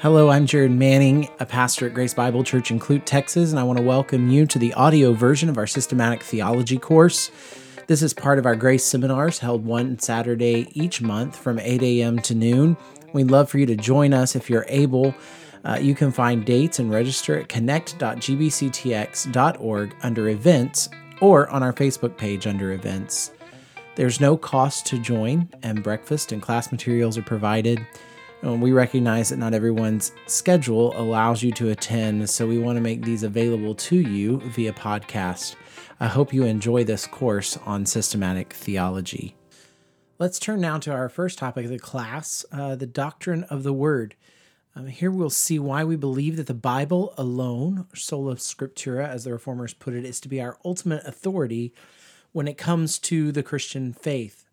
Hello, I'm Jared Manning, a pastor at Grace Bible Church in Clute, Texas, and I want to welcome you to the audio version of our Systematic Theology course. This is part of our Grace Seminars, held one Saturday each month from 8 a.m. to noon. We'd love for you to join us if you're able. You can find dates and register at connect.gbctx.org under events or on our Facebook page under events. There's no cost to join, and breakfast and class materials are provided. And we recognize that not everyone's schedule allows you to attend, so we want to make these available to you via podcast. I hope you enjoy this course on systematic theology. Let's turn now to our first topic of the class, the doctrine of the Word. Here we'll see why we believe that the Bible alone, sola scriptura, as the Reformers put it, is to be our ultimate authority when it comes to the Christian faith.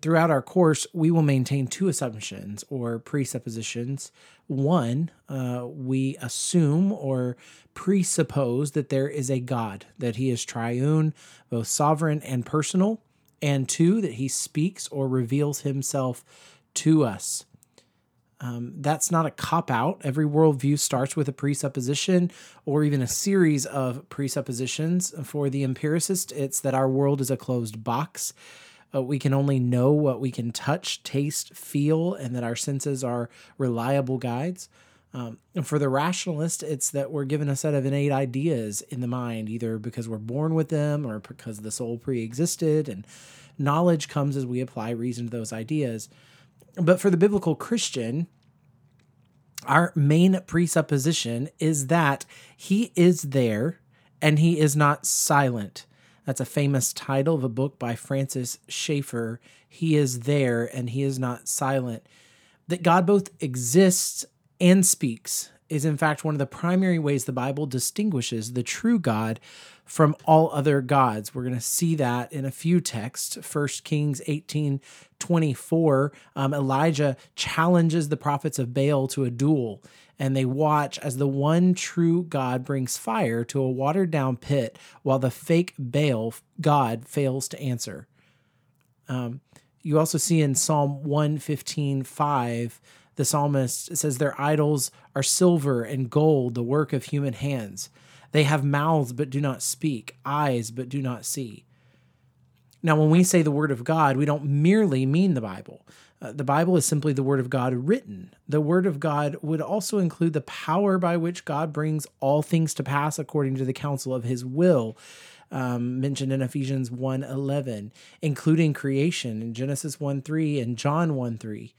Throughout our course, we will maintain two assumptions or presuppositions. One, we assume or presuppose that there is a God, that he is triune, both sovereign and personal, and two, that he speaks or reveals himself to us. That's not a cop-out. Every worldview starts with a presupposition or even a series of presuppositions. For the empiricist, it's that our world is a closed box. We can only know what we can touch, taste, feel, and that our senses are reliable guides. And for the rationalist, it's that we're given a set of innate ideas in the mind, either because we're born with them or because the soul pre-existed, and knowledge comes as we apply reason to those ideas. But for the biblical Christian, our main presupposition is that he is there and he is not silent. That's a famous title of a book by Francis Schaeffer, He is There and He is Not Silent. That God both exists and speaks is in fact one of the primary ways the Bible distinguishes the true God from all other gods. We're going to see that in a few texts. 1 Kings 18:24, Elijah challenges the prophets of Baal to a duel, and they watch as the one true God brings fire to a watered-down pit while the fake Baal god fails to answer. You also see in Psalm 115:5, the psalmist says, "Their idols are silver and gold, the work of human hands. They have mouths but do not speak, eyes but do not see." Now, when we say the Word of God, we don't merely mean the Bible. The Bible is simply the Word of God written. The Word of God would also include the power by which God brings all things to pass according to the counsel of his will, mentioned in Ephesians 1:11, including creation in Genesis 1:3 and John 1:3.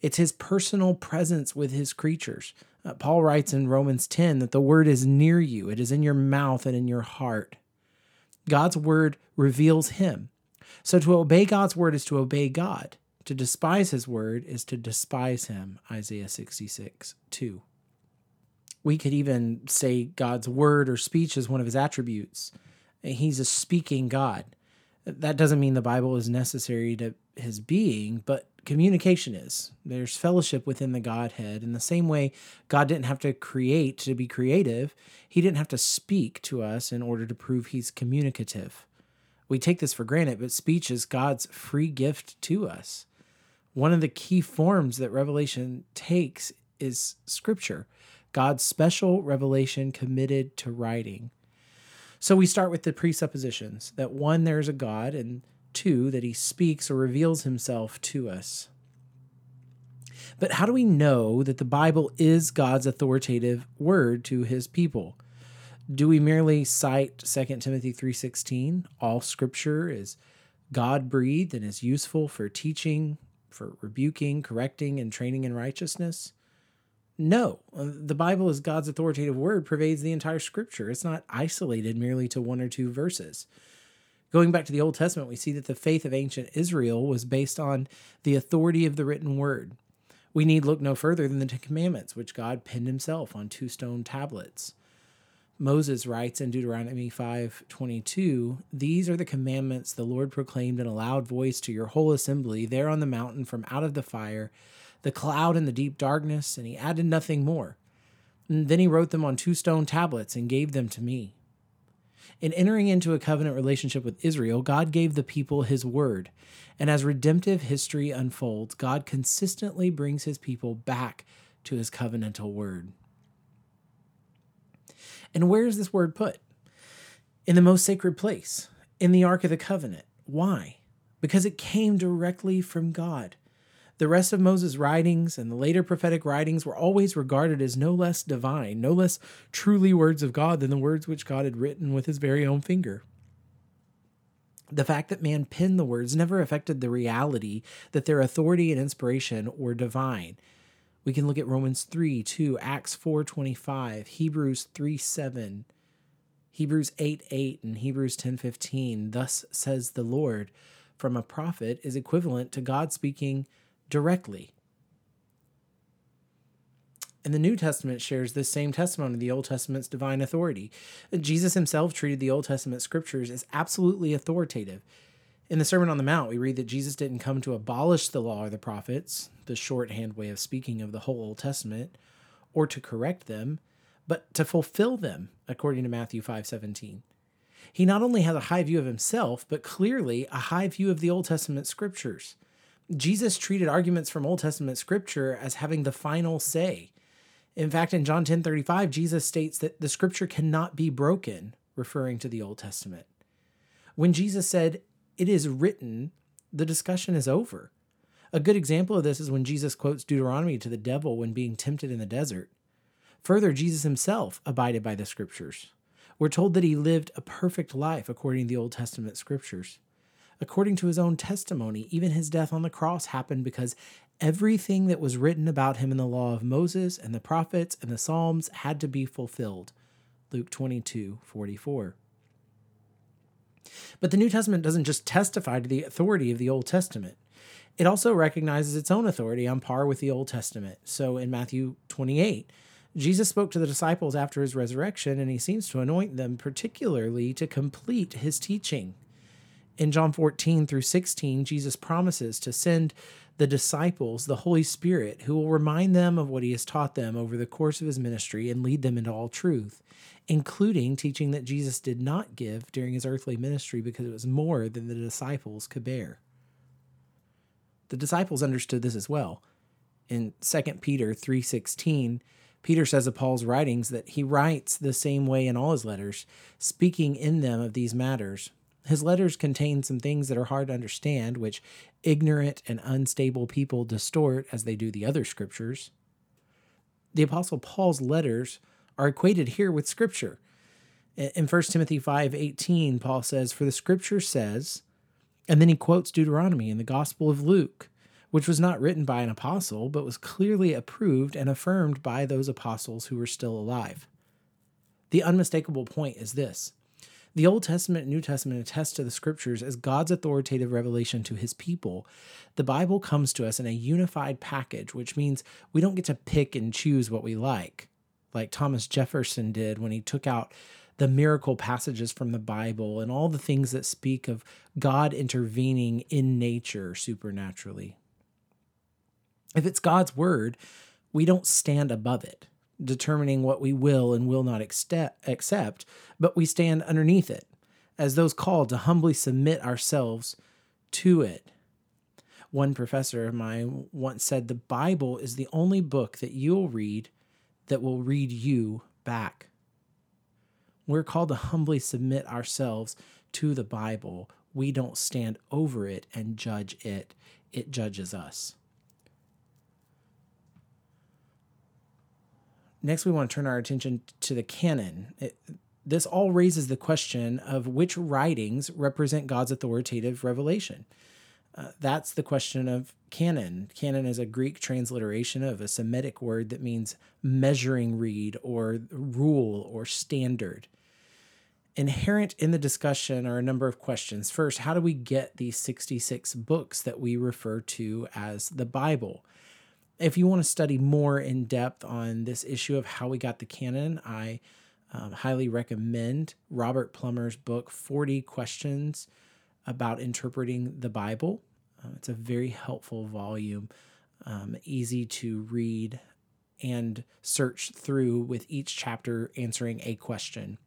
It's his personal presence with his creatures. Paul writes in Romans 10 that the word is near you. It is in your mouth and in your heart. God's word reveals him. So to obey God's word is to obey God. To despise his word is to despise him, Isaiah 66:2. We could even say God's word or speech is one of his attributes. He's a speaking God. That doesn't mean the Bible is necessary to his being, but communication is. There's fellowship within the Godhead. In the same way God didn't have to create to be creative, he didn't have to speak to us in order to prove he's communicative. We take this for granted, but speech is God's free gift to us. One of the key forms that revelation takes is Scripture, God's special revelation committed to writing. So we start with the presuppositions that one, there's a God, and two, that he speaks or reveals himself to us. But how do we know that the Bible is God's authoritative word to his people? Do we merely cite 2 Timothy 3:16? All scripture is God-breathed and is useful for teaching, for rebuking, correcting, and training in righteousness? No, the Bible is God's authoritative word, pervades the entire scripture. It's not isolated merely to one or two verses. Going back to the Old Testament, we see that the faith of ancient Israel was based on the authority of the written word. We need look no further than the Ten Commandments, which God penned himself on two stone tablets. Moses writes in Deuteronomy 5:22, "These are the commandments the Lord proclaimed in a loud voice to your whole assembly there on the mountain from out of the fire, the cloud and the deep darkness, and he added nothing more. And then he wrote them on two stone tablets and gave them to me." In entering into a covenant relationship with Israel, God gave the people his word. And as redemptive history unfolds, God consistently brings his people back to his covenantal word. And where is this word put? In the most sacred place, in the Ark of the Covenant. Why? Because it came directly from God. The rest of Moses' writings and the later prophetic writings were always regarded as no less divine, no less truly words of God than the words which God had written with his very own finger. The fact that man penned the words never affected the reality that their authority and inspiration were divine. We can look at Romans 3:2, Acts 4:25, Hebrews 3:7, Hebrews 8:8, and Hebrews 10:15. Thus says the Lord, from a prophet is equivalent to God speaking directly. And the New Testament shares this same testimony of the Old Testament's divine authority. Jesus himself treated the Old Testament scriptures as absolutely authoritative. In the Sermon on the Mount, we read that Jesus didn't come to abolish the law or the prophets, the shorthand way of speaking of the whole Old Testament, or to correct them, but to fulfill them, according to Matthew 5:17. He not only has a high view of himself, but clearly a high view of the Old Testament scriptures. Jesus treated arguments from Old Testament scripture as having the final say. In fact, in John 10:35, Jesus states that the scripture cannot be broken, referring to the Old Testament. When Jesus said, "It is written," the discussion is over. A good example of this is when Jesus quotes Deuteronomy to the devil when being tempted in the desert. Further, Jesus himself abided by the scriptures. We're told that he lived a perfect life according to the Old Testament scriptures. According to his own testimony, even his death on the cross happened because everything that was written about him in the law of Moses and the prophets and the Psalms had to be fulfilled. Luke 22:44. But the New Testament doesn't just testify to the authority of the Old Testament. It also recognizes its own authority on par with the Old Testament. So in Matthew 28, Jesus spoke to the disciples after his resurrection, and he seems to anoint them particularly to complete his teaching. In John 14-16, Jesus promises to send the disciples the Holy Spirit, who will remind them of what he has taught them over the course of his ministry and lead them into all truth, including teaching that Jesus did not give during his earthly ministry because it was more than the disciples could bear. The disciples understood this as well. In 2 Peter 3:16, Peter says of Paul's writings that he writes the same way in all his letters, speaking in them of these matters. His letters contain some things that are hard to understand, which ignorant and unstable people distort as they do the other scriptures. The Apostle Paul's letters are equated here with scripture. In 1 Timothy 5:18, Paul says, "For the scripture says," and then he quotes Deuteronomy in the Gospel of Luke, which was not written by an apostle, but was clearly approved and affirmed by those apostles who were still alive. The unmistakable point is this. The Old Testament and New Testament attest to the scriptures as God's authoritative revelation to his people. The Bible comes to us in a unified package, which means we don't get to pick and choose what we like Thomas Jefferson did when he took out the miracle passages from the Bible and all the things that speak of God intervening in nature supernaturally. If it's God's word, we don't stand above it, determining what we will and will not accept, but we stand underneath it, as those called to humbly submit ourselves to it. One professor of mine once said, "The Bible is the only book that you'll read that will read you back." We're called to humbly submit ourselves to the Bible. We don't stand over it and judge it. It judges us. Next, we want to turn our attention to the canon. This all raises the question of which writings represent God's authoritative revelation. That's the question of canon. Canon is a Greek transliteration of a Semitic word that means measuring reed or rule or standard. Inherent in the discussion are a number of questions. First, how do we get these 66 books that we refer to as the Bible? If you want to study more in depth on this issue of how we got the canon, I highly recommend Robert Plummer's book, 40 Questions About Interpreting the Bible. It's a very helpful volume, easy to read and search through, with each chapter answering a question.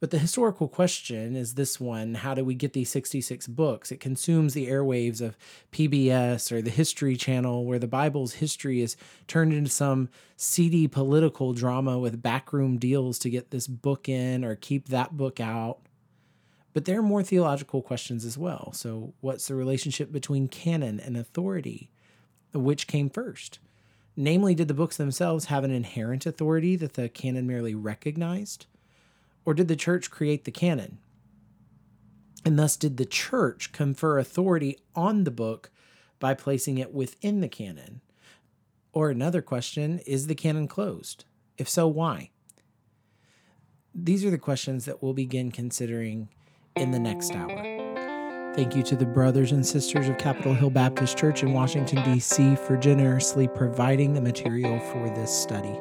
But the historical question is this one: how do we get these 66 books? It consumes the airwaves of PBS or the History Channel, where the Bible's history is turned into some seedy political drama with backroom deals to get this book in or keep that book out. But there are more theological questions as well. So what's the relationship between canon and authority? Which came first? Namely, did the books themselves have an inherent authority that the canon merely recognized? Or did the church create the canon? And thus, did the church confer authority on the book by placing it within the canon? Or another question, is the canon closed? If so, why? These are the questions that we'll begin considering in the next hour. Thank you to the brothers and sisters of Capitol Hill Baptist Church in Washington, D.C. for generously providing the material for this study.